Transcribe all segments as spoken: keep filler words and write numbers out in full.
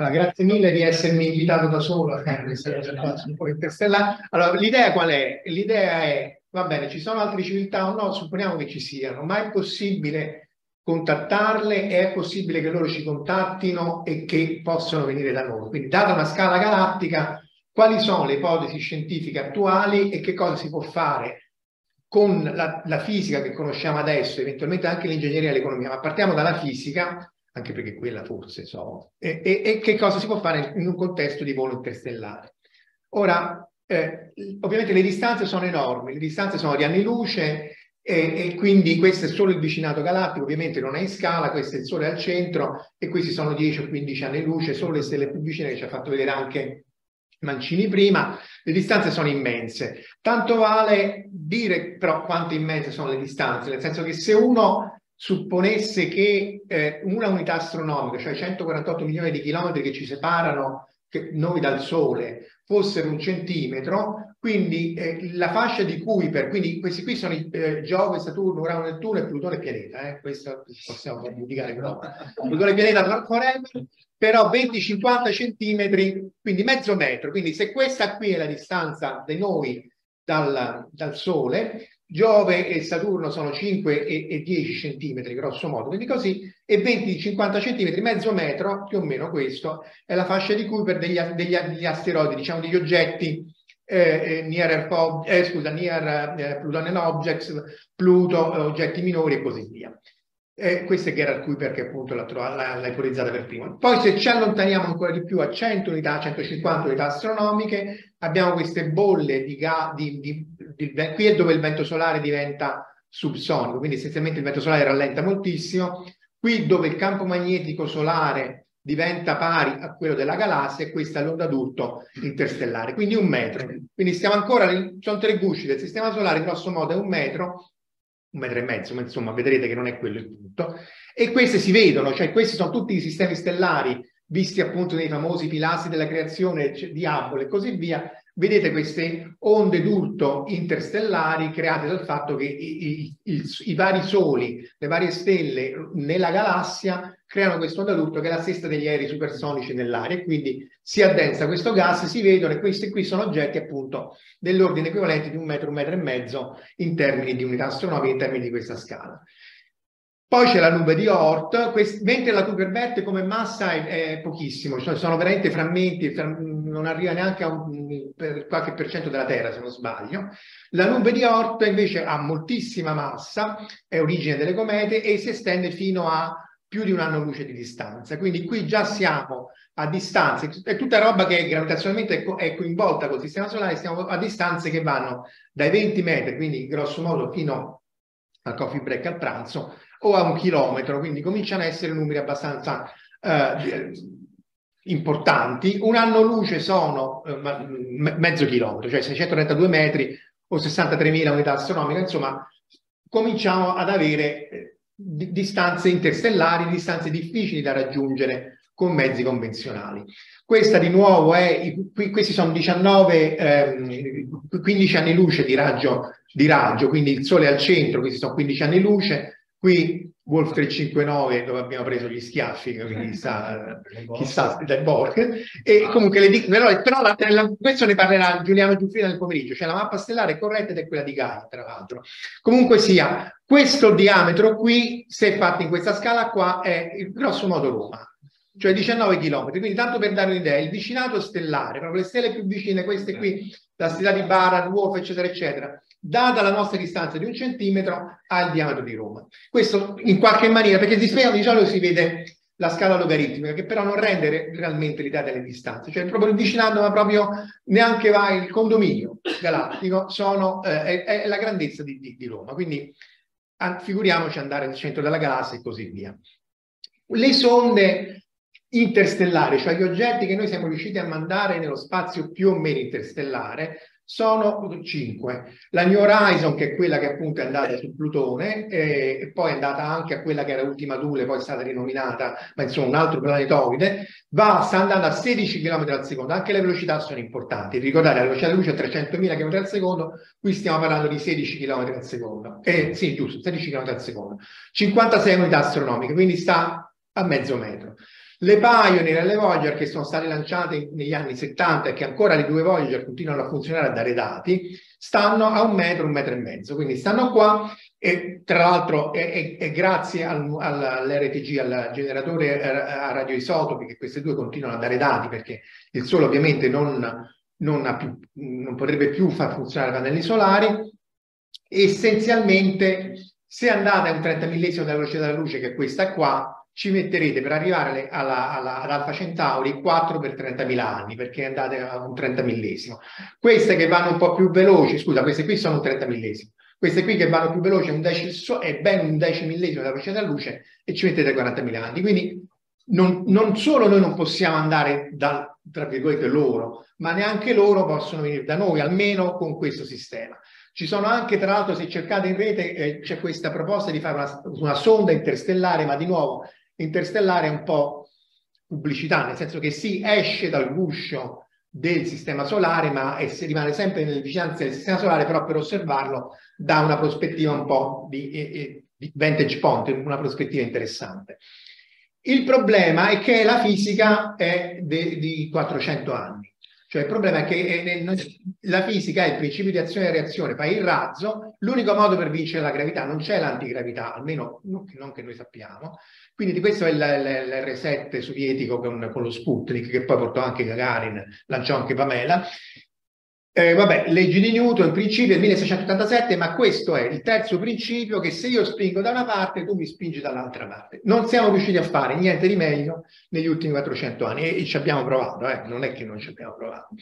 Ah, grazie mille di essermi invitato da solo a fare un po' interstellare. Allora, l'idea qual è? L'idea è, va bene, ci sono altre civiltà o no? Supponiamo che ci siano, ma è possibile contattarle? È possibile che loro ci contattino e che possano venire da noi? Quindi, data una scala galattica, quali sono le ipotesi scientifiche attuali e che cosa si può fare con la, la fisica che conosciamo adesso, eventualmente anche l'ingegneria e l'economia? Ma partiamo dalla fisica, anche perché quella forse so, e, e, e che cosa si può fare in un contesto di volo interstellare. Ora, eh, ovviamente le distanze sono enormi, le distanze sono di anni luce, e, e quindi questo è solo il vicinato galattico, ovviamente non è in scala, questo è il Sole al centro, e questi sono dieci o quindici anni luce, solo le stelle più vicine che ci ha fatto vedere anche Mancini prima. Le distanze sono immense, tanto vale dire però quanto immense sono le distanze, nel senso che se uno supponesse che eh, una unità astronomica, cioè centoquarantotto milioni di chilometri che ci separano che, noi dal Sole, fossero un centimetro, quindi eh, la fascia di Kuiper, quindi questi qui sono i, eh, Giove, Saturno, Urano, Nettuno e Plutone pianeta, eh, questo possiamo indicare però, Plutone pianeta forever, però venti cinquanta centimetri, quindi mezzo metro, quindi se questa qui è la distanza di noi dal, dal Sole, Giove e Saturno sono cinque e dieci centimetri, grosso modo, quindi così, e venti cinquanta centimetri, mezzo metro, più o meno questo, è la fascia di Kuiper degli, degli, degli asteroidi, diciamo degli oggetti, eh, near, eh, scusa, near eh, Plutonian Objects, Pluto, eh, oggetti minori e così via. Eh, questa è Gerard Kuiper che appunto l'ha, l'ha, l'ha ipotizzata per prima. Poi se ci allontaniamo ancora di più a cento unità, centocinquanta unità astronomiche, abbiamo queste bolle di gas, di, di, di, di, qui è dove il vento solare diventa subsonico, quindi essenzialmente il vento solare rallenta moltissimo, qui dove il campo magnetico solare diventa pari a quello della galassia e questa è l'onda d'urto interstellare, quindi un metro. Quindi stiamo ancora, sono tre gusci del sistema solare, grosso modo è un metro, un metro e mezzo, ma insomma vedrete che non è quello il punto, e queste si vedono, cioè questi sono tutti i sistemi stellari visti appunto nei famosi pilastri della creazione di Hubble e così via. Vedete queste onde d'urto interstellari create dal fatto che i, i, i, i vari soli, le varie stelle nella galassia creano questa onda d'urto che è la stessa degli aerei supersonici nell'aria, e quindi si addensa questo gas, si vedono, e questi qui sono oggetti appunto dell'ordine equivalente di un metro, un metro e mezzo in termini di unità astronomica, in termini di questa scala. Poi c'è la nube di Oort, quest- mentre la Kuiper Belt come massa è, è pochissimo, cioè sono veramente frammenti, fram- non arriva neanche a un, per qualche per cento della Terra se non sbaglio. La nube di Oort invece ha moltissima massa, è origine delle comete e si estende fino a più di un anno luce di distanza, quindi qui già siamo a distanze, è tutta roba che gravitazionalmente è, co- è coinvolta col sistema solare, siamo a distanze che vanno dai venti metri, quindi grosso modo fino al coffee break al pranzo, o a un chilometro, quindi cominciano a essere numeri abbastanza eh, importanti. Un anno luce sono eh, me- mezzo chilometro, cioè seicentotrentadue metri o sessantatremila unità astronomiche, insomma cominciamo ad avere distanze interstellari, distanze difficili da raggiungere con mezzi convenzionali. Questa di nuovo è, questi sono diciannove, ehm, quindici anni luce di raggio, di raggio, quindi il Sole al centro, questi sono quindici anni luce, qui Wolf trecentocinquantanove dove abbiamo preso gli schiaffi, quindi chissà, chissà dai Borg, e comunque le dico, però, però la, la, questo ne parlerà Giuliano Giuffrida nel pomeriggio, cioè la mappa stellare è corretta ed è quella di Gaia, tra l'altro. Comunque sia, questo diametro qui, se fatto in questa scala qua, è grosso modo Roma, cioè diciannove chilometri, quindi tanto per dare un'idea, il vicinato stellare, proprio le stelle più vicine, queste qui, la stella di Baran, Wolf, eccetera, eccetera, data la nostra distanza di un centimetro al diametro di Roma. Questo in qualche maniera, perché si spiega, di solito si vede la scala logaritmica, che però non rende realmente l'idea delle distanze, cioè proprio il vicinato, ma proprio neanche va il condominio galattico, sono, eh, è, è la grandezza di, di, di Roma, quindi figuriamoci andare nel centro della galassia e così via. Le sonde interstellari, cioè gli oggetti che noi siamo riusciti a mandare nello spazio più o meno interstellare, sono cinque. La New Horizon, che è quella che appunto è andata su Plutone, eh, e poi è andata anche a quella che era Ultima Thule, poi è stata rinominata, ma insomma un altro planetoide, va, sta andando a sedici chilometri al secondo. Anche le velocità sono importanti. Ricordate, la velocità della luce è trecentomila chilometri al secondo, qui stiamo parlando di sedici chilometri al secondo. Eh, sì, giusto, sedici chilometri al secondo. cinquantasei unità astronomiche, quindi sta a mezzo metro. Le Pioneer e le Voyager, che sono state lanciate negli anni settanta e che ancora le due Voyager continuano a funzionare a dare dati, stanno a un metro, un metro e mezzo, quindi stanno qua, e tra l'altro è, è, è grazie al, al, all'R T G, al generatore a radioisotopi, che queste due continuano a dare dati, perché il Sole ovviamente non, non, ha più, non potrebbe più far funzionare i pannelli solari. Essenzialmente, se andate a un trentamillesimo della velocità della luce, che è questa qua, ci metterete per arrivare alla, alla, ad Alfa Centauri quattro per trentamila anni, perché andate a un trentamillesimo. Queste che vanno un po' più veloci, scusa, queste qui sono un trentamillesimo, queste qui che vanno più veloci un decimo, è ben un decimillesimo della velocità della luce, e ci mettete quarantamila anni. Quindi non, non solo noi non possiamo andare dal, tra virgolette, loro, ma neanche loro possono venire da noi, almeno con questo sistema. Ci sono anche, tra l'altro, se cercate in rete, eh, c'è questa proposta di fare una, una sonda interstellare, ma di nuovo interstellare è un po' pubblicità, nel senso che si esce dal guscio del sistema solare, ma si rimane sempre nelle vicinanze del sistema solare, però per osservarlo da una prospettiva un po' di, di vantage point, una prospettiva interessante. Il problema è che la fisica è de, di quattrocento anni, cioè il problema è che è nel, la fisica è il principio di azione e reazione, fa il razzo, l'unico modo per vincere la gravità, non c'è l'antigravità, almeno non che noi sappiamo. Quindi questo è l'R sette sovietico con, con lo Sputnik, che poi portò anche Gagarin, lanciò anche Pamela. Eh, vabbè, leggi di Newton, il principio del milleseicentottantasette, ma questo è il terzo principio, che se io spingo da una parte, tu mi spingi dall'altra parte. Non siamo riusciti a fare niente di meglio negli ultimi quattrocento anni, e, e ci abbiamo provato, eh? Non è che non ci abbiamo provato.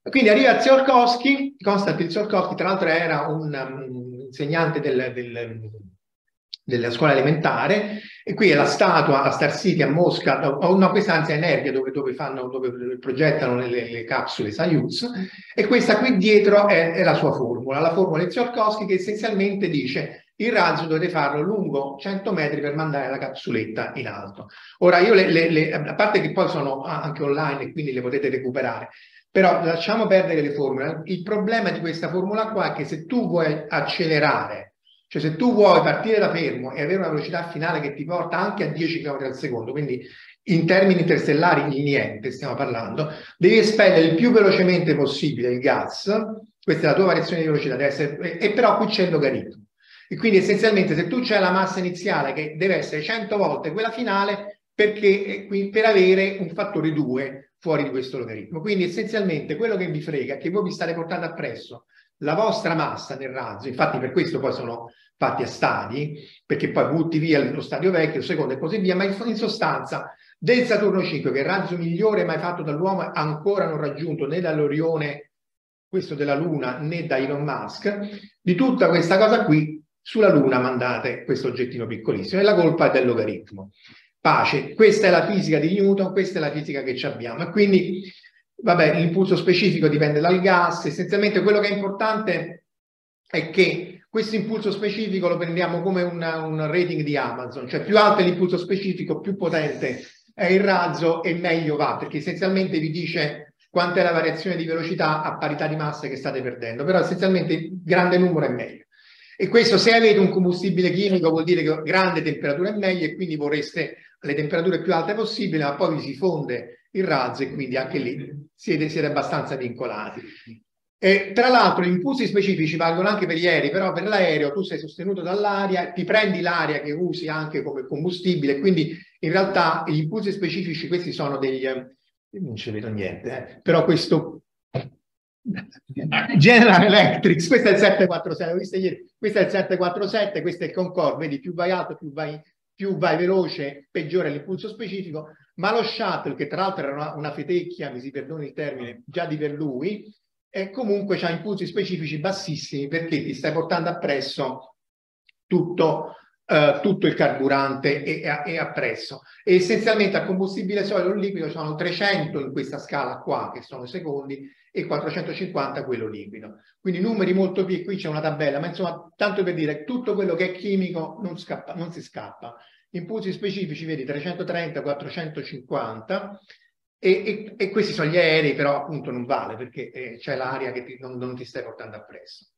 Quindi arriva Tsiolkovsky, Konstantin Tsiolkovsky, tra l'altro era un um, insegnante del... del della scuola elementare, e qui è la statua a Star City a Mosca, o no, questa anzi è Energia, dove, dove, fanno, dove progettano le, le capsule Soyuz, e questa qui dietro è, è la sua formula, la formula di Tsiolkovsky, che essenzialmente dice: il razzo dovete farlo lungo cento metri per mandare la capsuletta in alto. Ora io, le, le, le, a parte che poi sono anche online e quindi le potete recuperare, però lasciamo perdere le formule. Il problema di questa formula qua è che se tu vuoi accelerare, cioè se tu vuoi partire da fermo e avere una velocità finale che ti porta anche a dieci chilometri al secondo, quindi in termini interstellari di niente stiamo parlando, devi espellere il più velocemente possibile il gas, questa è la tua variazione di velocità, deve essere, e, e però qui c'è il logaritmo. E quindi essenzialmente se tu c'è la massa iniziale che deve essere cento volte quella finale, perché per avere un fattore due fuori di questo logaritmo. Quindi essenzialmente quello che vi frega è che voi vi state portando appresso la vostra massa nel razzo, infatti per questo poi sono fatti a stadi, perché poi butti via lo stadio vecchio, il secondo e così via, ma in sostanza del Saturno cinque, che è il razzo migliore mai fatto dall'uomo, ancora non raggiunto né dall'Orione, questo della Luna, né da Elon Musk, di tutta questa cosa qui, sulla Luna mandate questo oggettino piccolissimo, e la colpa è del logaritmo. Pace, questa è la fisica di Newton, questa è la fisica che ci abbiamo, e quindi... Vabbè, l'impulso specifico dipende dal gas, essenzialmente quello che è importante è che Questo impulso specifico lo prendiamo come una, un rating di Amazon, cioè più alto è l'impulso specifico, più potente è il razzo e meglio va, perché essenzialmente vi dice quanta è la variazione di velocità a parità di massa che state perdendo, però essenzialmente il grande numero è meglio. E questo, se avete un combustibile chimico, vuol dire che grande temperatura è meglio e quindi vorreste le temperature più alte possibile, ma poi vi si fonde il razzo e quindi anche lì siete, siete abbastanza vincolati. E, tra l'altro, gli impulsi specifici valgono anche per gli aerei, però per l'aereo tu sei sostenuto dall'aria, ti prendi l'aria che usi anche come combustibile, quindi in realtà gli impulsi specifici, questi sono degli... non ci vedo niente, eh, però questo... General Electric, questo è il sette quattro sette, l'ho visto ieri, questo è il sette quattro sette, questo è il Concorde, vedi, più vai alto, più vai, più vai veloce, peggiore è l'impulso specifico, ma lo shuttle, che tra l'altro era una, una fetecchia, mi si perdoni il termine, già di per lui... E comunque c'ha impulsi specifici bassissimi perché ti stai portando appresso tutto, eh, tutto il carburante e, e, e appresso. E essenzialmente a combustibile solido o liquido sono trecento in questa scala qua, che sono i secondi, e quattrocentocinquanta quello liquido. Quindi numeri molto piccoli, qui c'è una tabella, ma insomma, tanto per dire, tutto quello che è chimico non, scappa, non si scappa. Impulsi specifici, vedi, trecentotrenta, quattrocentocinquanta... E, e, e questi sono gli aerei, però appunto non vale perché eh, c'è l'aria che ti, non, non ti stai portando appresso.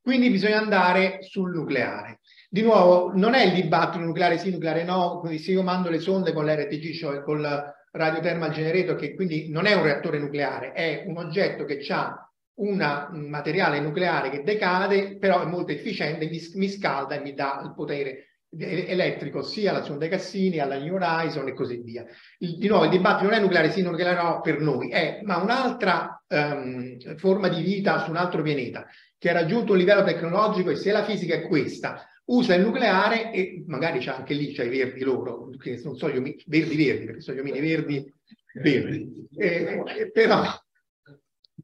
Quindi bisogna andare sul nucleare. Di nuovo, non è il dibattito nucleare sì, nucleare no, quindi se io mando le sonde con l'R T G, cioè col radio thermal generator, che quindi non è un reattore nucleare, è un oggetto che ha una, un materiale nucleare che decade, però è molto efficiente, mi, mi scalda e mi dà il potere elettrico sia alla sonda Cassini, alla New Horizon e così via. Il, di nuovo il dibattito non è nucleare sì, nucleare no per noi, è ma un'altra um, forma di vita su un altro pianeta che ha raggiunto un livello tecnologico e se la fisica è questa, usa il nucleare e magari c'è anche lì, c'è i verdi loro, che non so gli omini, verdi verdi, perché sono gli omini verdi, verdi. Eh, eh, però...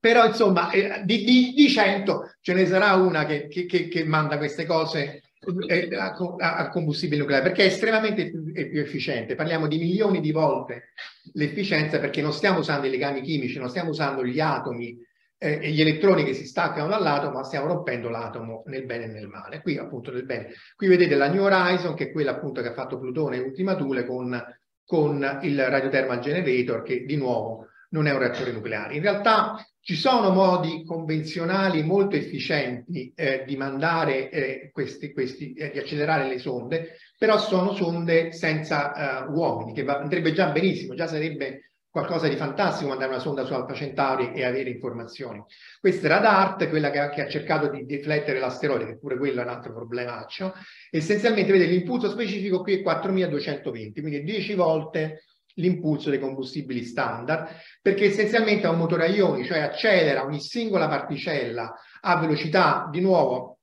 Però insomma, eh, di, di, di cento ce ne sarà una che, che, che, che manda queste cose eh, a, a combustibile nucleare, perché è estremamente più, è più efficiente. Parliamo di milioni di volte l'efficienza, perché non stiamo usando i legami chimici, non stiamo usando gli atomi eh, e gli elettroni che si staccano dall'atomo, ma stiamo rompendo l'atomo nel bene e nel male. Qui appunto nel bene. Qui vedete la New Horizon, che è quella appunto che ha fatto Plutone e Ultima Thule con, con il radio thermal generator, che di nuovo non è un reattore nucleare. In realtà ci sono modi convenzionali molto efficienti eh, di mandare eh, questi, questi eh, di accelerare le sonde, però sono sonde senza eh, uomini, che andrebbe già benissimo, già sarebbe qualcosa di fantastico mandare una sonda su Alfa Centauri e avere informazioni. Questa era DART, quella che, che ha cercato di deflettere l'asteroide, che pure quello è un altro problemaccio. Essenzialmente, vedete, l'impulso specifico qui è quattromiladuecentoventi, quindi dieci volte l'impulso dei combustibili standard, perché essenzialmente è un motore a ioni, cioè accelera ogni singola particella a velocità di nuovo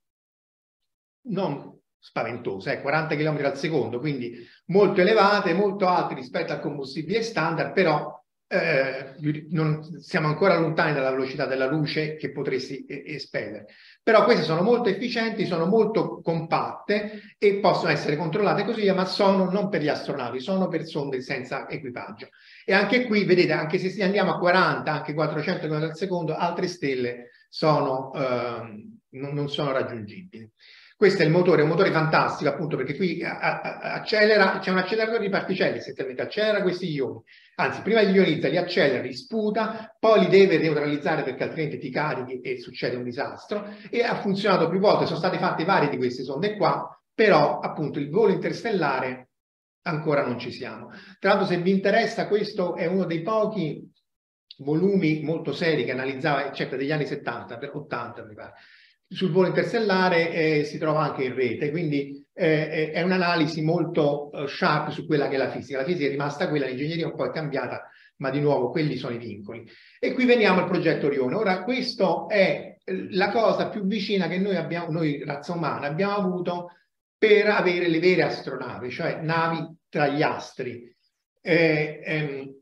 non spaventosa, eh, quaranta chilometri al secondo, quindi molto elevate, molto alte rispetto al combustibile standard, però eh, non, siamo ancora lontani dalla velocità della luce che potresti eh, espellere. Però queste sono molto efficienti, sono molto compatte e possono essere controllate così via, ma sono non per gli astronavi, sono per sonde senza equipaggio. E anche qui, vedete, anche se andiamo a quaranta, anche quattrocento chilometri al secondo, altre stelle sono, eh, non, non sono raggiungibili. Questo è il motore, un motore fantastico appunto perché qui accelera, c'è un acceleratore di particelle, essenzialmente accelera questi ioni, anzi prima gli ionizza, li accelera, li sputa, poi li deve neutralizzare perché altrimenti ti carichi e succede un disastro, e ha funzionato più volte, sono state fatte varie di queste sonde qua, però appunto il volo interstellare ancora non ci siamo. Tra l'altro se vi interessa questo è uno dei pochi volumi molto seri che analizzava, certo degli anni settanta, ottanta mi pare, sul volo interstellare eh, si trova anche in rete, quindi eh, è un'analisi molto eh, sharp su quella che è la fisica. La fisica è rimasta quella, l'ingegneria un po' è cambiata, ma di nuovo quelli sono i vincoli. E qui veniamo al progetto Orione. Ora, questa è la cosa più vicina che noi abbiamo, noi razza umana, abbiamo avuto per avere le vere astronavi, cioè navi tra gli astri. Eh, ehm,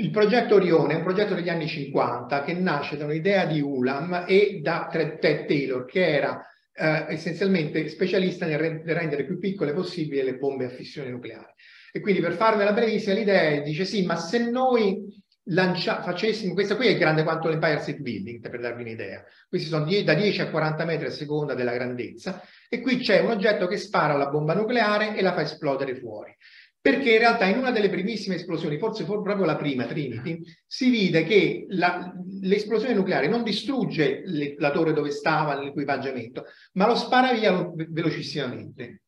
Il progetto Orione è un progetto degli anni cinquanta che nasce da un'idea di Ulam e da Ted Taylor, che era eh, essenzialmente specialista nel re rendere più piccole possibili le bombe a fissione nucleare. E quindi per farvela brevissima l'idea dice sì, ma se noi lancia, facessimo, questa qui è grande quanto l'Empire State Building, per darvi un'idea. Questi sono da dieci a quaranta metri a seconda della grandezza, e qui c'è un oggetto che spara la bomba nucleare e la fa esplodere fuori. Perché in realtà in una delle primissime esplosioni, forse proprio la prima, Trinity, si vide che l'esplosione nucleare non distrugge le, la torre dove stava l'equipaggiamento, ma lo spara via lo, velocissimamente.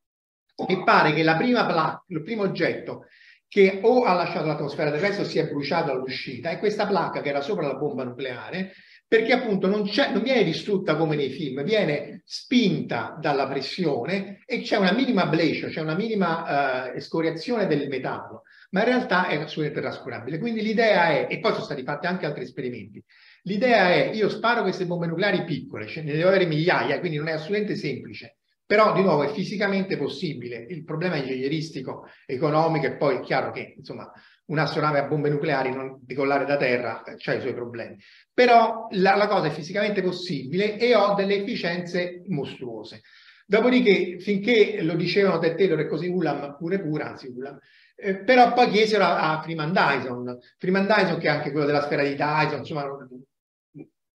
E pare che la prima placca, il primo oggetto che o ha lasciato l'atmosfera terrestre o si è bruciato all'uscita, è questa placca che era sopra la bomba nucleare, perché appunto non, non viene distrutta come nei film, viene spinta dalla pressione e c'è una minima blecio, c'è una minima eh, escoriazione del metallo, ma in realtà è assolutamente trascurabile. Quindi l'idea è, e poi sono stati fatti anche altri esperimenti, l'idea è, io sparo queste bombe nucleari piccole, cioè ne devo avere migliaia, quindi non è assolutamente semplice, però di nuovo è fisicamente possibile. Il problema ingegneristico, economico, e poi è chiaro che insomma un'astronave a bombe nucleari non decollare da terra c'ha i suoi problemi, però la, la cosa è fisicamente possibile e ho delle efficienze mostruose. Dopodiché, finché lo dicevano Ted Taylor e così, Ulam pure pure, anzi Ulam, eh, però poi chiesero a, a Freeman Dyson, Freeman Dyson che è anche quello della sfera di Dyson, insomma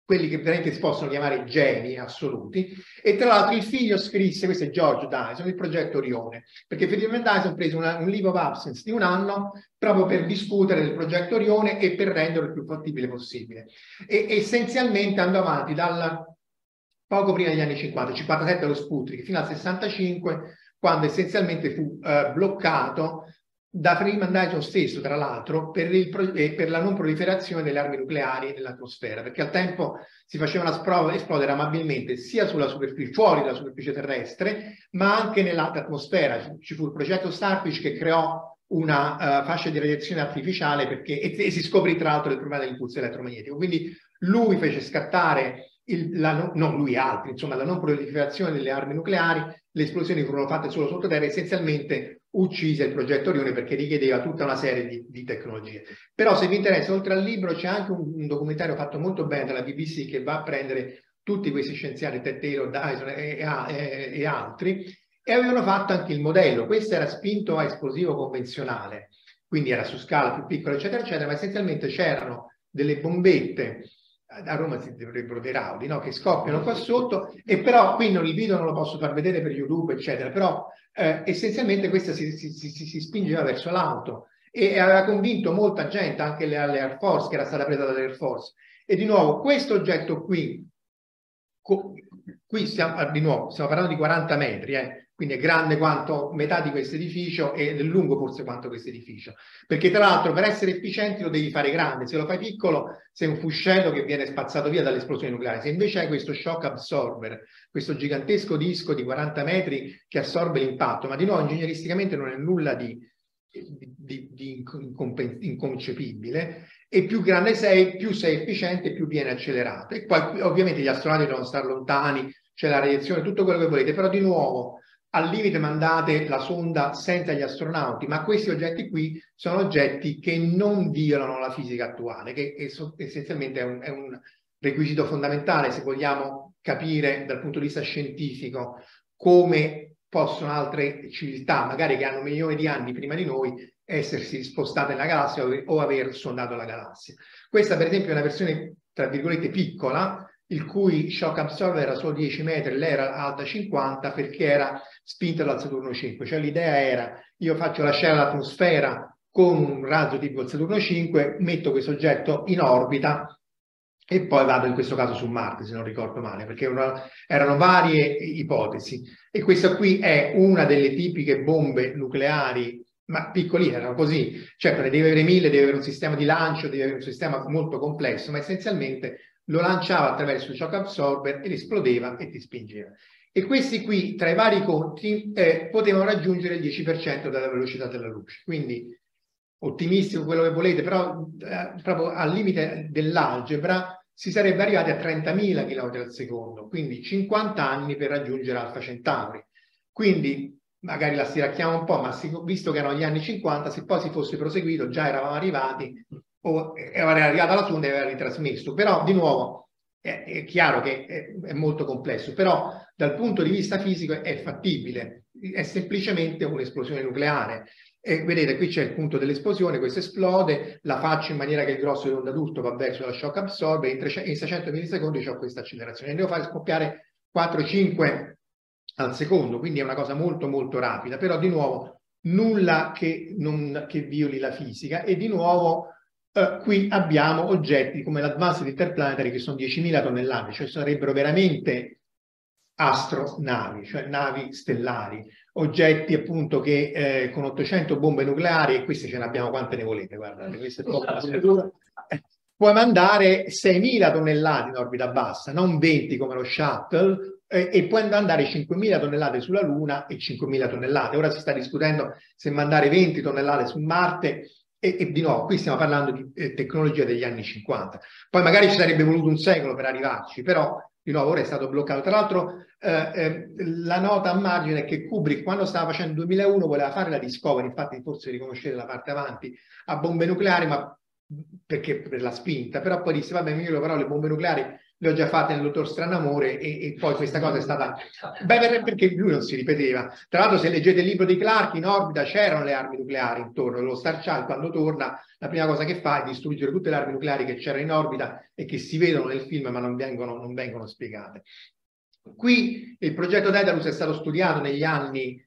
quelli che veramente si possono chiamare geni assoluti, e tra l'altro il figlio scrisse, questo è George Dyson, il progetto Orione, perché Freeman Dyson prese una, un leave of absence di un anno proprio per discutere del progetto Orione e per renderlo il più fattibile possibile. E essenzialmente andò avanti dal poco prima degli anni cinquanta, cinquantasette lo Sputnik, fino al sessantacinque, quando essenzialmente fu eh, bloccato da Freeman Dyson stesso, tra l'altro, per, per la non proliferazione delle armi nucleari nell'atmosfera, perché al tempo si facevano esplodere amabilmente sia sulla superficie, fuori dalla superficie terrestre, ma anche nell'altra atmosfera. Ci fu il progetto Starfish che creò una uh, fascia di radiazione artificiale, perché e, e si scoprì tra l'altro il problema dell'impulso elettromagnetico. Quindi lui fece scattare, il, la no, non lui altri, insomma, la non proliferazione delle armi nucleari. Le esplosioni furono fatte solo sottoterra, essenzialmente uccise il progetto Orione perché richiedeva tutta una serie di, di tecnologie. Però se vi interessa, oltre al libro c'è anche un, un documentario fatto molto bene dalla B B C che va a prendere tutti questi scienziati, Ted Taylor, Dyson e, e, e altri, e avevano fatto anche il modello. Questo era spinto a esplosivo convenzionale, quindi era su scala più piccola, eccetera, eccetera, ma essenzialmente c'erano delle bombette, a Roma si dovrebbero dei raudi, no? Che scoppiano qua sotto, e però qui non, il video non lo posso far vedere per YouTube, eccetera, però eh, essenzialmente questa si, si, si, si spingeva verso l'auto e aveva convinto molta gente, anche le, le Air Force, che era stata presa dalle Air Force. E di nuovo questo oggetto qui, qui stiamo, di nuovo, stiamo parlando di quaranta metri, eh? Quindi è grande quanto metà di questo edificio e è lungo forse quanto questo edificio. Perché tra l'altro per essere efficienti lo devi fare grande, se lo fai piccolo sei un fuscello che viene spazzato via dall'esplosione nucleare. Se invece hai questo shock absorber, questo gigantesco disco di quaranta metri che assorbe l'impatto, ma di nuovo ingegneristicamente non è nulla di, di, di inconcepibile, e più grande sei, più sei efficiente, più viene accelerato. E poi ovviamente gli astronauti devono stare lontani, c'è la radiazione, tutto quello che volete, però di nuovo al limite mandate la sonda senza gli astronauti, ma questi oggetti qui sono oggetti che non violano la fisica attuale, che è so, essenzialmente è un, è un requisito fondamentale se vogliamo capire dal punto di vista scientifico come possono altre civiltà, magari che hanno milioni di anni prima di noi, essersi spostate nella galassia o, o aver sondato la galassia. Questa per esempio è una versione tra virgolette piccola, il cui shock absorber era solo dieci metri, lei era alta cinquanta perché era spinta dal Saturno cinque, cioè l'idea era, io faccio lasciare l'atmosfera con un razzo tipo il Saturno cinque, metto questo oggetto in orbita e poi vado in questo caso su Marte, se non ricordo male, perché una, erano varie ipotesi, e questa qui è una delle tipiche bombe nucleari, ma piccolina, erano così, cioè ne deve avere mille, deve avere un sistema di lancio, deve avere un sistema molto complesso, ma essenzialmente lo lanciava attraverso il shock absorber e esplodeva e ti spingeva. E questi qui, tra i vari conti, eh, potevano raggiungere il dieci per cento della velocità della luce. Quindi, ottimistico quello che volete, però eh, proprio al limite dell'algebra si sarebbe arrivati a trentamila km al secondo, quindi cinquanta anni per raggiungere Alfa Centauri. Quindi, magari la stiracchiamo un po', ma si, visto che erano gli anni cinquanta, se poi si fosse proseguito, già eravamo arrivati, o era arrivata la sonda e aveva ritrasmesso. Però di nuovo è, è chiaro che è, è molto complesso, però dal punto di vista fisico è fattibile, è semplicemente un'esplosione nucleare. E vedete, qui c'è il punto dell'esplosione, questo esplode, la faccio in maniera che il grosso dell'onda d'urto va verso la shock absorber, in, trecento, in seicento millisecondi ho questa accelerazione, e devo fare scoppiare quattro cinque al secondo, quindi è una cosa molto molto rapida, però di nuovo nulla che, non, che violi la fisica, e di nuovo eh, qui abbiamo oggetti come l'Advanced Interplanetary che sono diecimila tonnellate, cioè sarebbero veramente astronavi, cioè navi stellari, oggetti appunto che eh, con ottocento bombe nucleari, e queste ce ne abbiamo quante ne volete, guardate, questa è troppo struttura, puoi mandare seimila tonnellate in orbita bassa, non venti come lo shuttle, eh, e puoi andare cinquemila tonnellate sulla Luna e cinquemila tonnellate, ora si sta discutendo se mandare venti tonnellate su Marte, e, e di nuovo qui stiamo parlando di eh, tecnologia degli anni cinquanta, poi magari ci sarebbe voluto un secolo per arrivarci, però di nuovo ora è stato bloccato. Tra l'altro eh, eh, la nota a margine è che Kubrick, quando stava facendo il duemilauno, voleva fare la Discovery, infatti forse riconoscete la parte avanti, a bombe nucleari, ma perché per la spinta, però poi disse vabbè, io però le bombe nucleari le ho già fatte nel Dottor Stranamore, e, e poi questa cosa è stata... Beh, perché lui non si ripeteva. Tra l'altro, se leggete il libro di Clarke, in orbita c'erano le armi nucleari intorno, lo Star Child quando torna la prima cosa che fa è distruggere tutte le armi nucleari che c'erano in orbita e che si vedono nel film ma non vengono, non vengono spiegate. Qui il progetto Daedalus è stato studiato negli anni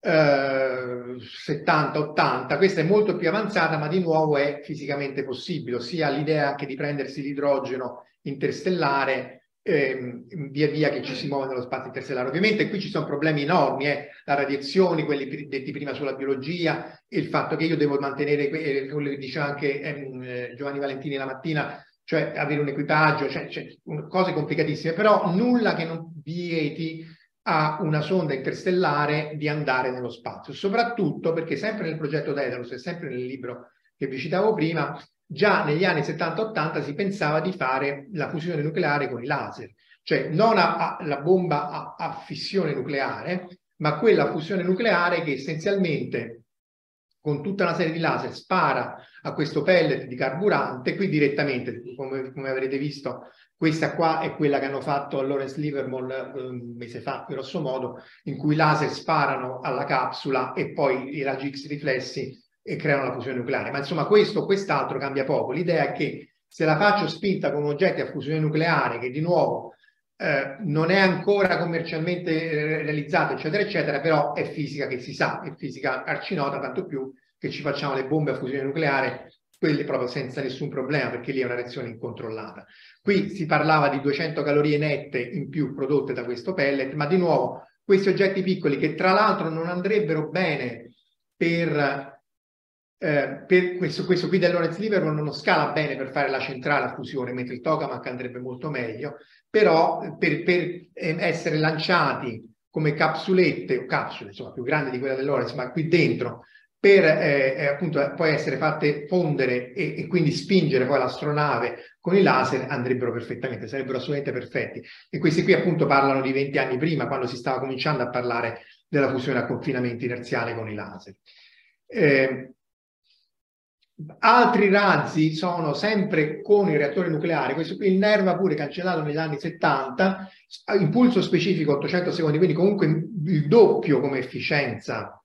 eh, settanta ottanta, questa è molto più avanzata, ma di nuovo è fisicamente possibile, ossia l'idea anche di prendersi l'idrogeno interstellare ehm, via via che ci si muove nello spazio interstellare. Ovviamente qui ci sono problemi enormi, eh? La radiazione, quelli detti prima sulla biologia, e il fatto che io devo mantenere, eh, quello che diceva anche eh, Giovanni Valentini la mattina, cioè avere un equipaggio, cioè, cioè, un, cose complicatissime, però nulla che non vieti a una sonda interstellare di andare nello spazio, soprattutto perché sempre nel progetto Daedalus e sempre nel libro che vi citavo prima, già negli anni settanta ottanta si pensava di fare la fusione nucleare con i laser, cioè non a, a, la bomba a, a fissione nucleare, ma quella fusione nucleare che essenzialmente con tutta una serie di laser spara a questo pellet di carburante, qui direttamente, come, come avrete visto, questa qua è quella che hanno fatto a Lawrence Livermore eh, un mese fa, grosso modo, in cui i laser sparano alla capsula e poi i raggi X riflessi e creano la fusione nucleare, ma insomma questo o quest'altro cambia poco. L'idea è che se la faccio spinta con oggetti a fusione nucleare, che di nuovo eh, non è ancora commercialmente realizzata, eccetera eccetera, però è fisica che si sa, è fisica arcinota, tanto più che ci facciamo le bombe a fusione nucleare, quelle proprio senza nessun problema, perché lì è una reazione incontrollata. Qui si parlava di duecento calorie nette in più prodotte da questo pellet, ma di nuovo questi oggetti piccoli, che tra l'altro non andrebbero bene per... Eh, per questo, questo qui del Lawrence Livermore non scala bene per fare la centrale a fusione, mentre il tokamak andrebbe molto meglio, però per, per essere lanciati come capsulette o capsule, insomma più grandi di quella del Lawrence, ma qui dentro, per eh, appunto poi essere fatte fondere e, e quindi spingere poi l'astronave con i laser, andrebbero perfettamente, sarebbero assolutamente perfetti. E questi qui appunto parlano di venti anni prima, quando si stava cominciando a parlare della fusione a confinamento inerziale con i laser. eh, Altri razzi sono sempre con il reattore nucleare, questo qui il Nerva pure cancellato negli anni settanta, impulso specifico ottocento secondi, quindi comunque il doppio come efficienza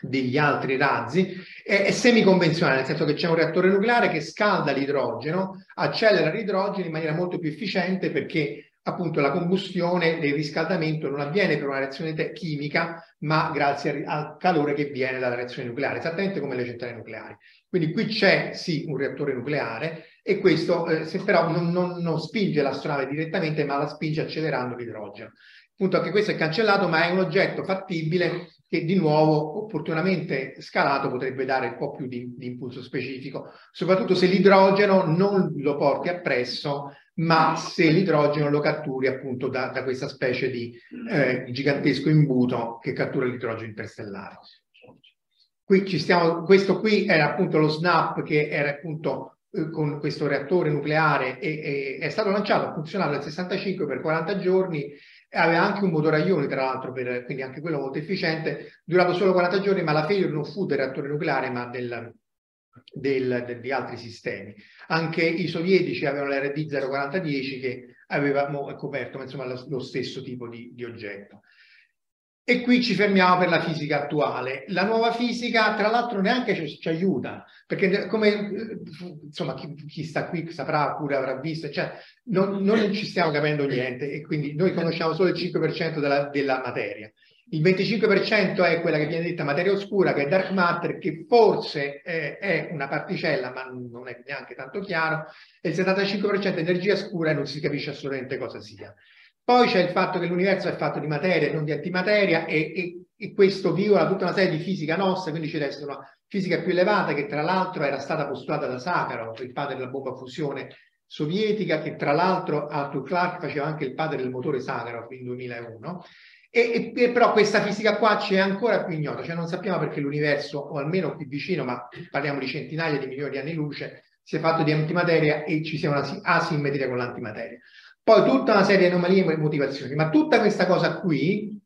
degli altri razzi, è, è semiconvenzionale, nel senso che c'è un reattore nucleare che scalda l'idrogeno, accelera l'idrogeno in maniera molto più efficiente, perché appunto la combustione del riscaldamento non avviene per una reazione chimica, ma grazie al calore che viene dalla reazione nucleare, esattamente come le centrali nucleari. Quindi qui c'è sì un reattore nucleare, e questo eh, se però non, non, non spinge l'astronave direttamente, ma la spinge accelerando l'idrogeno. Appunto anche questo è cancellato, ma è un oggetto fattibile che di nuovo opportunamente scalato potrebbe dare un po' più di, di impulso specifico, soprattutto se l'idrogeno non lo porti appresso, ma se l'idrogeno lo catturi appunto da, da questa specie di eh, gigantesco imbuto che cattura l'idrogeno interstellare. Qui ci stiamo, questo qui era appunto lo SNAP, che era appunto eh, con questo reattore nucleare, e, e è stato lanciato, ha funzionato nel sessantacinque per quaranta giorni, aveva anche un motore a ioni tra l'altro, quindi anche quello molto efficiente, durato solo quaranta giorni, ma la failure non fu del reattore nucleare, ma del... Del, del, di altri sistemi. Anche i sovietici avevano l'erre di zero quaranta dieci che aveva coperto, ma insomma lo, lo stesso tipo di, di oggetto. E qui ci fermiamo per la fisica attuale. La nuova fisica, tra l'altro, neanche ci, ci aiuta, perché come insomma chi, chi sta qui saprà, pure avrà visto, cioè non, non ci stiamo capendo niente, e quindi noi conosciamo solo il cinque per cento della, della materia. Il venticinque per cento è quella che viene detta materia oscura, che è dark matter, che forse è, è una particella, ma non è neanche tanto chiaro, e il settantacinque per cento è energia scura e non si capisce assolutamente cosa sia. Poi c'è il fatto che l'universo è fatto di materia e non di antimateria, e, e, e questo viola tutta una serie di fisica nostra, quindi ci resta una fisica più elevata, che tra l'altro era stata postulata da Sakharov, il padre della bomba a fusione sovietica, che tra l'altro Arthur Clarke faceva anche il padre del motore Sakharov in duemilauno, e, e però questa fisica qua ci è ancora più ignota, cioè non sappiamo perché l'universo, o almeno qui vicino, ma parliamo di centinaia di milioni di anni luce, si è fatto di antimateria e ci sia una asimmetria con l'antimateria. Poi tutta una serie di anomalie e motivazioni, ma tutta questa cosa qui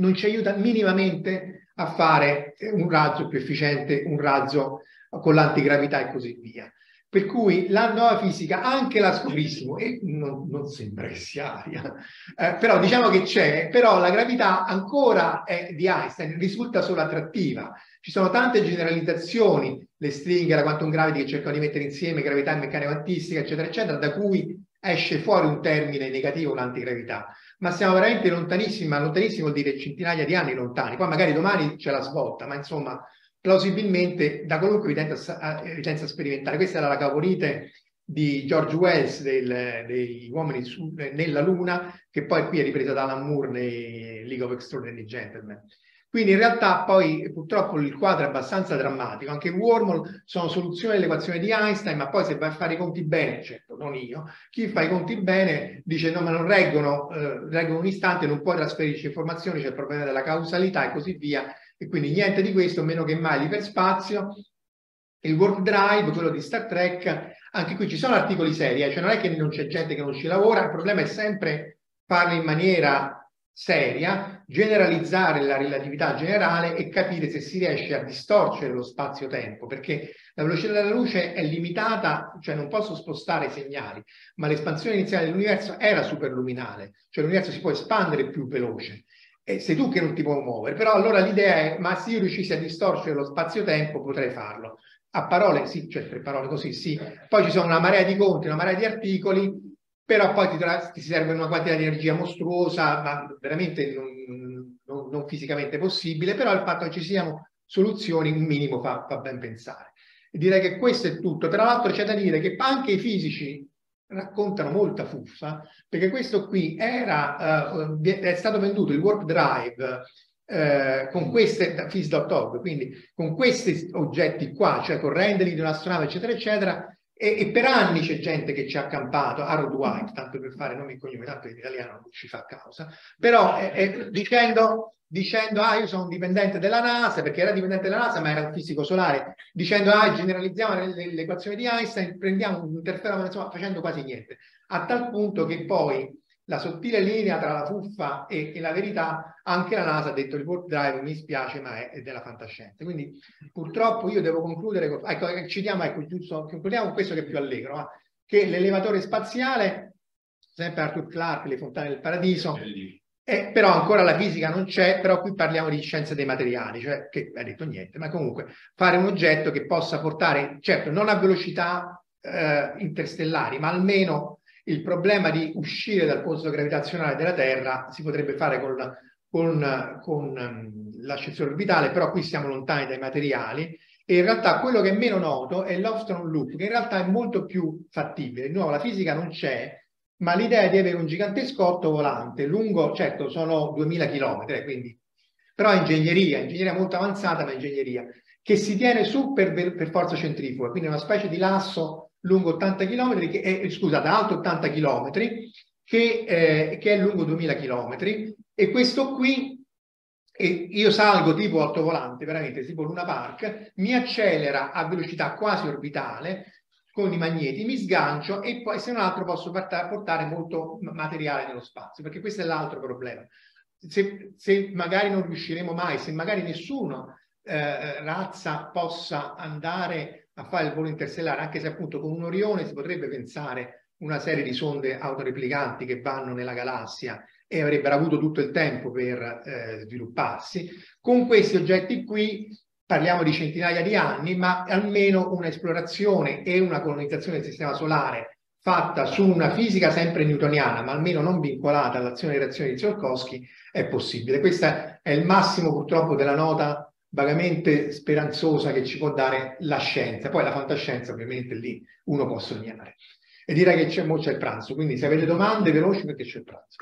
non ci aiuta minimamente a fare un razzo più efficiente, un razzo con l'antigravità e così via. Per cui la nuova fisica, anche la scoprissimo, e non, non sembra che sia aria, eh, però diciamo che c'è, però la gravità ancora è di Einstein, risulta solo attrattiva. Ci sono tante generalizzazioni, le stringhe, la quantum gravity che cercano di mettere insieme gravità e meccanica quantistica, eccetera, eccetera, da cui esce fuori un termine negativo, l'antigravità, ma siamo veramente lontanissimi, lontanissimo vuol dire centinaia di anni lontani, poi magari domani c'è la svolta, ma insomma plausibilmente da qualunque evidenza, evidenza sperimentale. Questa era la cavorite di George Wells del, degli uomini su, nella Luna, che poi qui è ripresa da Alan Moore nei League of Extraordinary Gentlemen. Quindi in realtà poi purtroppo il quadro è abbastanza drammatico, anche i wormhole sono soluzione dell'equazione di Einstein, ma poi se vai a fare i conti bene, certo non io, chi fa i conti bene dice no, ma non reggono, eh, reggono un istante, non può trasferirci informazioni, c'è il problema della causalità e così via, e quindi niente di questo, meno che mai l'iperspazio, il Warp Drive, quello di Star Trek, anche qui ci sono articoli seri, eh, cioè non è che non c'è gente che non ci lavora, il problema è sempre farlo in maniera seria, generalizzare la relatività generale e capire se si riesce a distorcere lo spazio-tempo, perché la velocità della luce è limitata, cioè non posso spostare i segnali, ma l'espansione iniziale dell'universo era superluminale, cioè l'universo si può espandere più veloce, e sei tu che non ti puoi muovere, però allora l'idea è, ma se io riuscissi a distorcere lo spazio-tempo potrei farlo, a parole sì, cioè per parole così sì, poi ci sono una marea di conti, una marea di articoli, però poi ti, ti serve una quantità di energia mostruosa, ma veramente non, non, non fisicamente possibile, però il fatto che ci siano soluzioni un minimo fa, fa ben pensare. Direi che questo è tutto. Tra l'altro c'è da dire che anche i fisici raccontano molta fuffa, perché questo qui era, uh, è stato venduto, il Warp Drive, uh, con queste, da phys punto org, quindi con questi oggetti qua, cioè con rendering di un'astronave, eccetera, eccetera, E, e per anni c'è gente che ci ha accampato, Harold White, tanto per fare nome e cognome, tanto in italiano non ci fa causa, però eh, eh, dicendo, dicendo, ah io sono un dipendente della NASA, perché era dipendente della NASA ma era un fisico solare, dicendo, ah generalizziamo l'equazione di Einstein, prendiamo un interferometro, insomma facendo quasi niente, a tal punto che poi la sottile linea tra la fuffa e, e la verità, anche la NASA ha detto il Warp Drive mi spiace ma è, è della fantascienza. Quindi purtroppo io devo concludere con, ecco, ci diamo, ecco, giusto, concludiamo con questo che è più allegro, eh? Che l'elevatore spaziale, sempre Arthur Clarke, le fontane del paradiso, è, però ancora la fisica non c'è, però qui parliamo di scienza dei materiali, cioè che ha detto niente, ma comunque fare un oggetto che possa portare, certo non a velocità eh, interstellari, ma almeno il problema di uscire dal pozzo gravitazionale della Terra si potrebbe fare con, con, con l'ascensore orbitale, però qui siamo lontani dai materiali, e in realtà quello che è meno noto è l'Ofstrom Loop, che in realtà è molto più fattibile. Di nuovo la fisica non c'è, ma l'idea di avere un gigantesco ottovolante lungo, certo sono duemila chilometri, quindi, però è ingegneria, ingegneria molto avanzata, ma ingegneria, che si tiene su per, per forza centrifuga, quindi una specie di lasso lungo ottanta chilometri, che è, scusate, alto ottanta chilometri, che, eh, che è lungo duemila chilometri, e questo qui, e io salgo tipo altovolante, veramente tipo Luna Park, mi accelera a velocità quasi orbitale, con i magneti, mi sgancio e poi se non altro posso portare molto materiale nello spazio, perché questo è l'altro problema. Se, se magari non riusciremo mai, se magari nessuna eh, razza possa andare a fare il volo interstellare, anche se appunto con un Orione si potrebbe pensare una serie di sonde autoreplicanti che vanno nella galassia e avrebbero avuto tutto il tempo per eh, svilupparsi. Con questi oggetti qui parliamo di centinaia di anni, ma almeno un'esplorazione e una colonizzazione del sistema solare fatta su una fisica sempre newtoniana, ma almeno non vincolata all'azione e reazione di Tsiolkovsky, è possibile. Questo è il massimo, purtroppo, della nota vagamente speranzosa che ci può dare la scienza. Poi la fantascienza, ovviamente, lì uno può sognare. E direi che c'è, mo c'è il pranzo, quindi se avete domande, veloci, perché c'è il pranzo.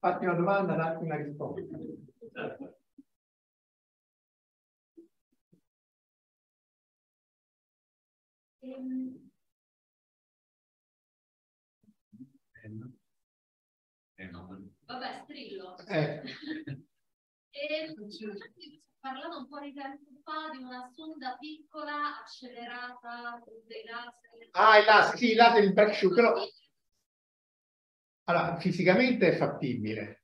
Fatti una domanda, datti una risposta. Vabbè, strillo. Eh. E parlavo un po' di tempo fa di una sonda piccola, accelerata, con dei laser. Ah, il laser, sì, il laser, il backshoot. Però... Allora, fisicamente è fattibile.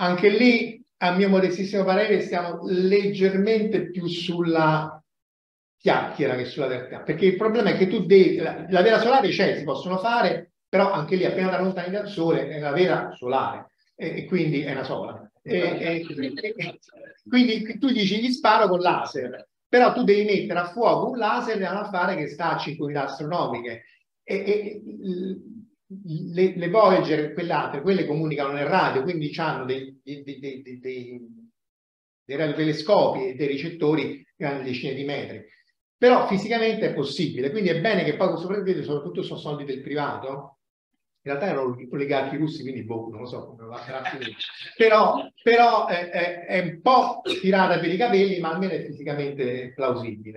Anche lì, a mio modestissimo parere, stiamo leggermente più sulla chiacchiera che sulla realtà. Perché il problema è che tu devi... La, la vera solare c'è, si possono fare, però anche lì, appena la lontani dal Sole, è una vera solare. E, e quindi è una sola. E, e, e, e, quindi tu dici, gli sparo con laser. Però tu devi mettere a fuoco un laser da un affare che sta a cinquemila astronomiche. E... e Le, le Voyager, quell'altra, quelle comunicano nel radio, quindi hanno dei, dei, dei, dei, dei, dei radiotelescopi e dei ricettori che hanno decine di metri. Però fisicamente è possibile, quindi è bene che poi questo prendete, soprattutto sono soldi del privato. In realtà erano oligarchi russi, quindi boh, non lo so come va a finire. Però, però è, è, è un po' tirata per i capelli, ma almeno è fisicamente plausibile.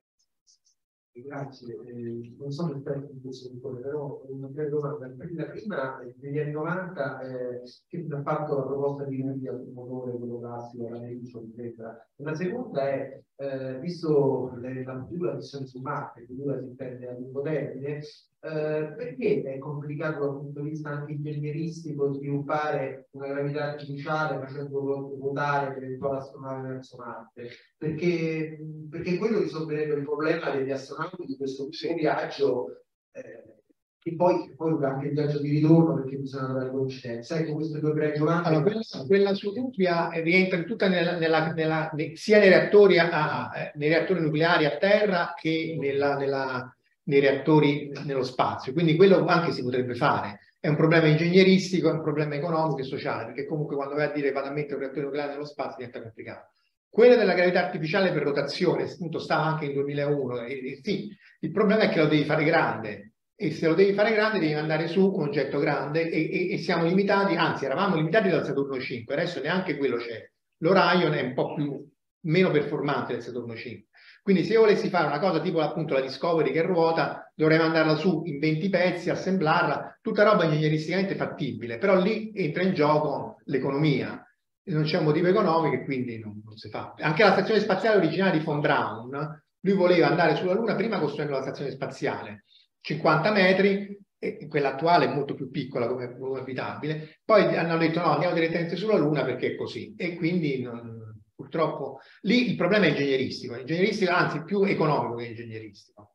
Grazie, eh, non sono esperto di questo settore, però una prima domanda. La prima, negli anni novanta, eh, che ha fatto la proposta di energia sul motore, quello classico, la Nelson, eccetera. Una seconda è, eh, visto le, la futura missione su Marte, che dura si intende a lungo termine, eh, perché è complicato dal punto di vista anche ingegneristico sviluppare una gravità artificiale facendo ruotare l'eventuale astronave verso Marte? Perché, perché quello risolverebbe il problema degli astronauti di questo viaggio, eh, e poi, poi anche il viaggio di ritorno, perché bisogna dare conoscenza. Ecco, questo due grandi domande. Allora, quella, quella su Utopia rientra tutta nella, nella, nella, ne, sia nei reattori, a, eh, nei reattori nucleari a terra che nella, nella, nei reattori nello spazio. Quindi quello anche si potrebbe fare. È un problema ingegneristico, è un problema economico e sociale, perché comunque quando vai a dire vado a mettere un reattore nucleare nello spazio diventa complicato. Quella della gravità artificiale per rotazione, appunto, stava anche in duemilauno. E, e sì, il problema è che lo devi fare grande, e se lo devi fare grande devi andare su un oggetto grande, e, e, e siamo limitati, anzi eravamo limitati dal Saturno cinque, adesso neanche quello c'è. L'Orione è un po' più, meno performante del Saturno cinque. Quindi se io volessi fare una cosa tipo appunto la Discovery che ruota, dovrei mandarla su in venti pezzi, assemblarla, tutta roba ingegneristicamente fattibile, però lì entra in gioco l'economia. Non c'è un motivo economico e quindi non, non si fa. Anche la stazione spaziale originale di von Braun, lui voleva andare sulla Luna prima costruendo la stazione spaziale, cinquanta metri, e quella attuale è molto più piccola come, come abitabile, poi hanno detto no, andiamo direttamente sulla Luna perché è così, e quindi non, purtroppo lì il problema è ingegneristico, ingegneristico anzi più economico che ingegneristico.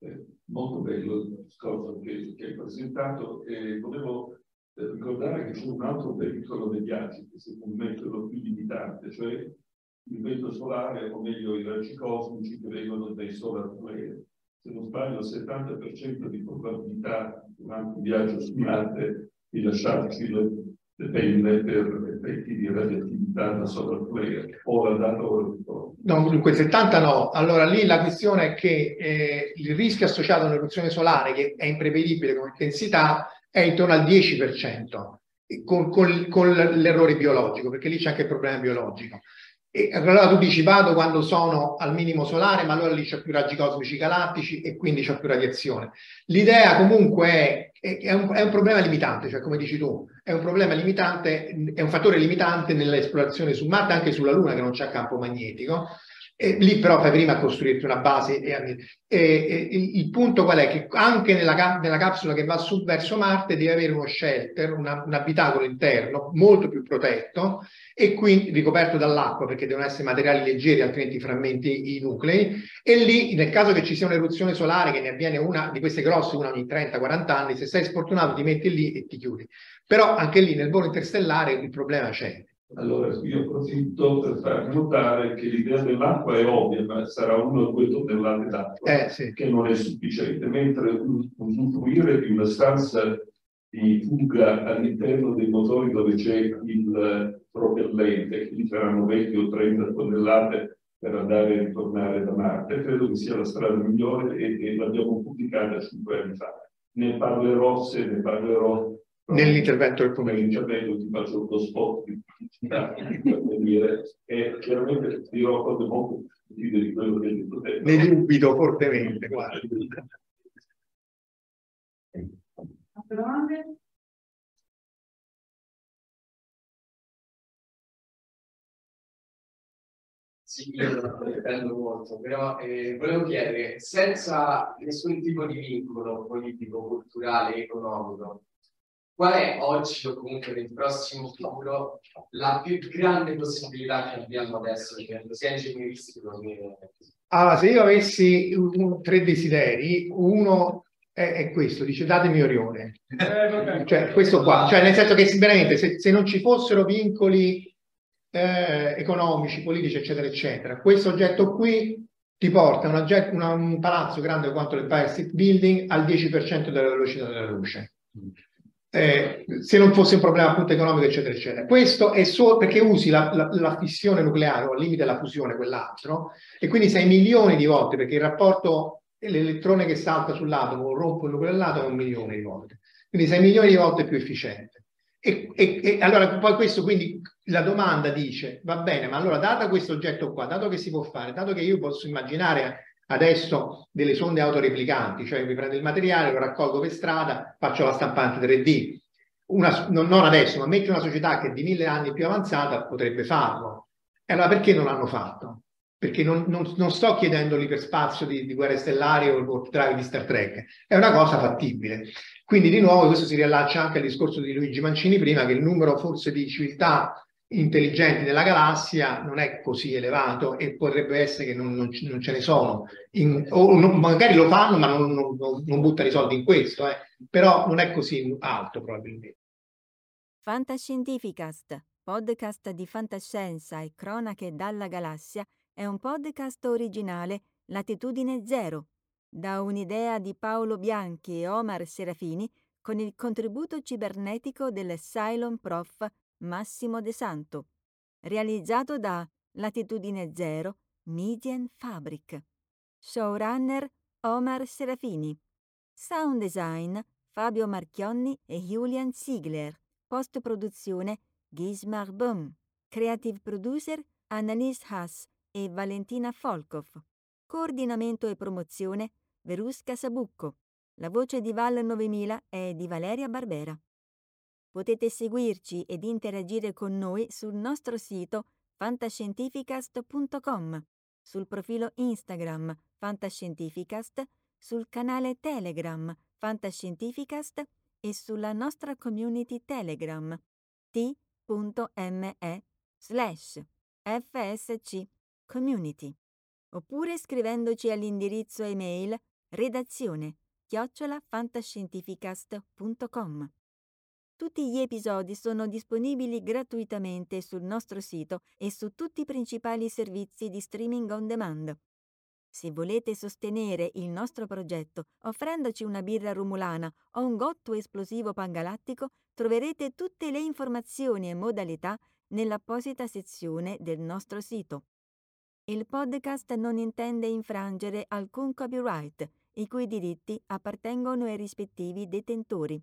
Eh, molto bello il discorso che, che hai presentato, e eh, volevo... Per ricordare che c'è un altro pericolo degli acidi, che secondo me è quello più limitante, cioè il vento solare, o meglio i raggi cosmici che vengono dai solar flare. Se non sbaglio, il settanta per cento di probabilità durante un viaggio su Marte di lasciarci le, le penne per effetti di radioattività da solar flare, o la data o il ritorno. No, dunque settanta no. Allora lì la questione è che eh, il rischio associato a un'eruzione solare, che è imprevedibile come intensità, è intorno al dieci per cento con, con, con l'errore biologico, perché lì c'è anche il problema biologico. E allora tu dici vado quando sono al minimo solare, ma allora lì c'è più raggi cosmici galattici e quindi c'è più radiazione. L'idea comunque è, è, è, un, è un problema limitante, cioè come dici tu, è un problema limitante, è un fattore limitante nell'esplorazione su Marte, anche sulla Luna che non c'è campo magnetico, Eh, lì però fai prima a costruirti una base. E, e, e, il punto qual è? Che anche nella, nella capsula che va su verso Marte devi avere uno shelter, una, un abitacolo interno molto più protetto e quindi ricoperto dall'acqua, perché devono essere materiali leggeri, altrimenti frammenti i nuclei. E lì, nel caso che ci sia un'eruzione solare, che ne avviene una di queste grosse, una ogni trenta quaranta anni, se sei sfortunato ti metti lì e ti chiudi. Però anche lì nel volo interstellare il problema c'è. Allora, io approfitto per farvi notare che l'idea dell'acqua è ovvia, ma sarà uno o due tonnellate d'acqua, eh, sì, che non è sufficiente, mentre usufruire di una stanza di fuga all'interno dei motori dove c'è il propellente, che lì saranno venti o trenta tonnellate per andare e ritornare da Marte, credo che sia la strada migliore e, e l'abbiamo pubblicata cinque anni fa. Ne parlerò se ne parlerò. Nell'intervento del pomeriggio. Nell'intervento ti faccio uno spot di pubblicità per dire, e chiaramente dirò cose molto più di quello che ti potete. Ne dubito fortemente, guarda. Altre domande? Sì, io non lo prendo molto, però eh, volevo chiedere, senza nessun tipo di vincolo politico, culturale, economico, qual è oggi o comunque nel prossimo futuro la più grande possibilità che abbiamo adesso, sia ingegneristico che... Allora, se io avessi un, tre desideri, uno è, è questo, dice datemi Orione. Eh, cioè questo qua, cioè nel senso che veramente se, se non ci fossero vincoli eh, economici, politici, eccetera, eccetera, questo oggetto qui ti porta un, oggetto, una, un palazzo grande quanto l'Empire State Building al dieci per cento della velocità della luce. Eh, se non fosse un problema appunto economico, eccetera, eccetera. Questo è solo perché usi la, la, la fissione nucleare o al limite della fusione, quell'altro, e quindi sei milioni di volte, perché il rapporto l'elettrone che salta sull'atomo rompe il nucleo dell'atomo è un milione di volte. Quindi sei milioni di volte più efficiente. E, e, e allora poi questo, quindi la domanda dice, va bene, ma allora dato questo oggetto qua, dato che si può fare, dato che io posso immaginare... adesso delle sonde autoreplicanti, cioè mi prendo il materiale, lo raccolgo per strada, faccio la stampante tre D. Una, non, non adesso, ma metti una società che è di mille anni più avanzata potrebbe farlo. E allora perché non l'hanno fatto? Perché non, non, non sto chiedendo l'iperspazio di, di Guerre Stellari o il Warp Drive di Star Trek, è una cosa fattibile. Quindi di nuovo questo si riallaccia anche al discorso di Luigi Mancini prima, che il numero forse di civiltà intelligenti nella galassia non è così elevato e potrebbe essere che non, non, non ce ne sono, in, o non, magari lo fanno ma non, non, non buttano i soldi in questo, eh. Però non è così alto probabilmente. Fantascientificast, podcast di fantascienza e cronache dalla galassia, è un podcast originale Latitudine Zero, da un'idea di Paolo Bianchi e Omar Serafini con il contributo cibernetico del Cylon Prof Massimo De Santo, realizzato da Latitudine Zero Median Fabric. Showrunner Omar Serafini. Sound design Fabio Marchionni e Julian Ziegler. Post produzione Gismar Böhm. Creative producer Annalise Haas e Valentina Folkov. Coordinamento e promozione Verusca Sabucco. La voce di Val novemila è di Valeria Barbera. Potete seguirci ed interagire con noi sul nostro sito fantascientificast punto com, sul profilo Instagram Fantascientificast, sul canale Telegram Fantascientificast e sulla nostra community Telegram t punto m e slash f s c community, oppure scrivendoci all'indirizzo email redazione chiocciola fantascientificast punto com. Tutti gli episodi sono disponibili gratuitamente sul nostro sito e su tutti i principali servizi di streaming on demand. Se volete sostenere il nostro progetto offrendoci una birra rumulana o un gotto esplosivo pangalattico, troverete tutte le informazioni e modalità nell'apposita sezione del nostro sito. Il podcast non intende infrangere alcun copyright, i cui diritti appartengono ai rispettivi detentori.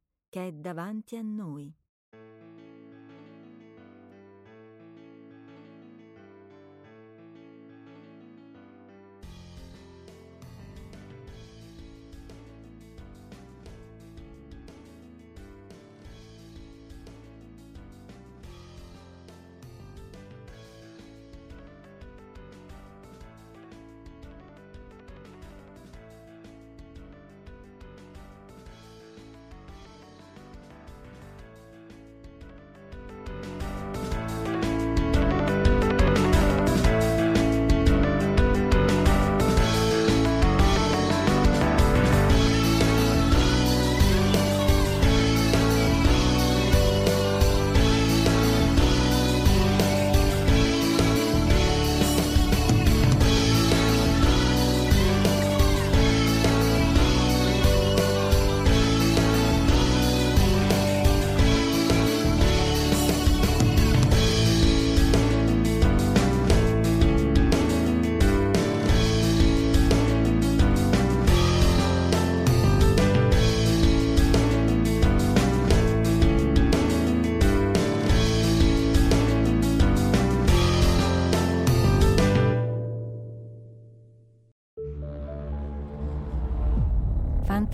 che è davanti a noi.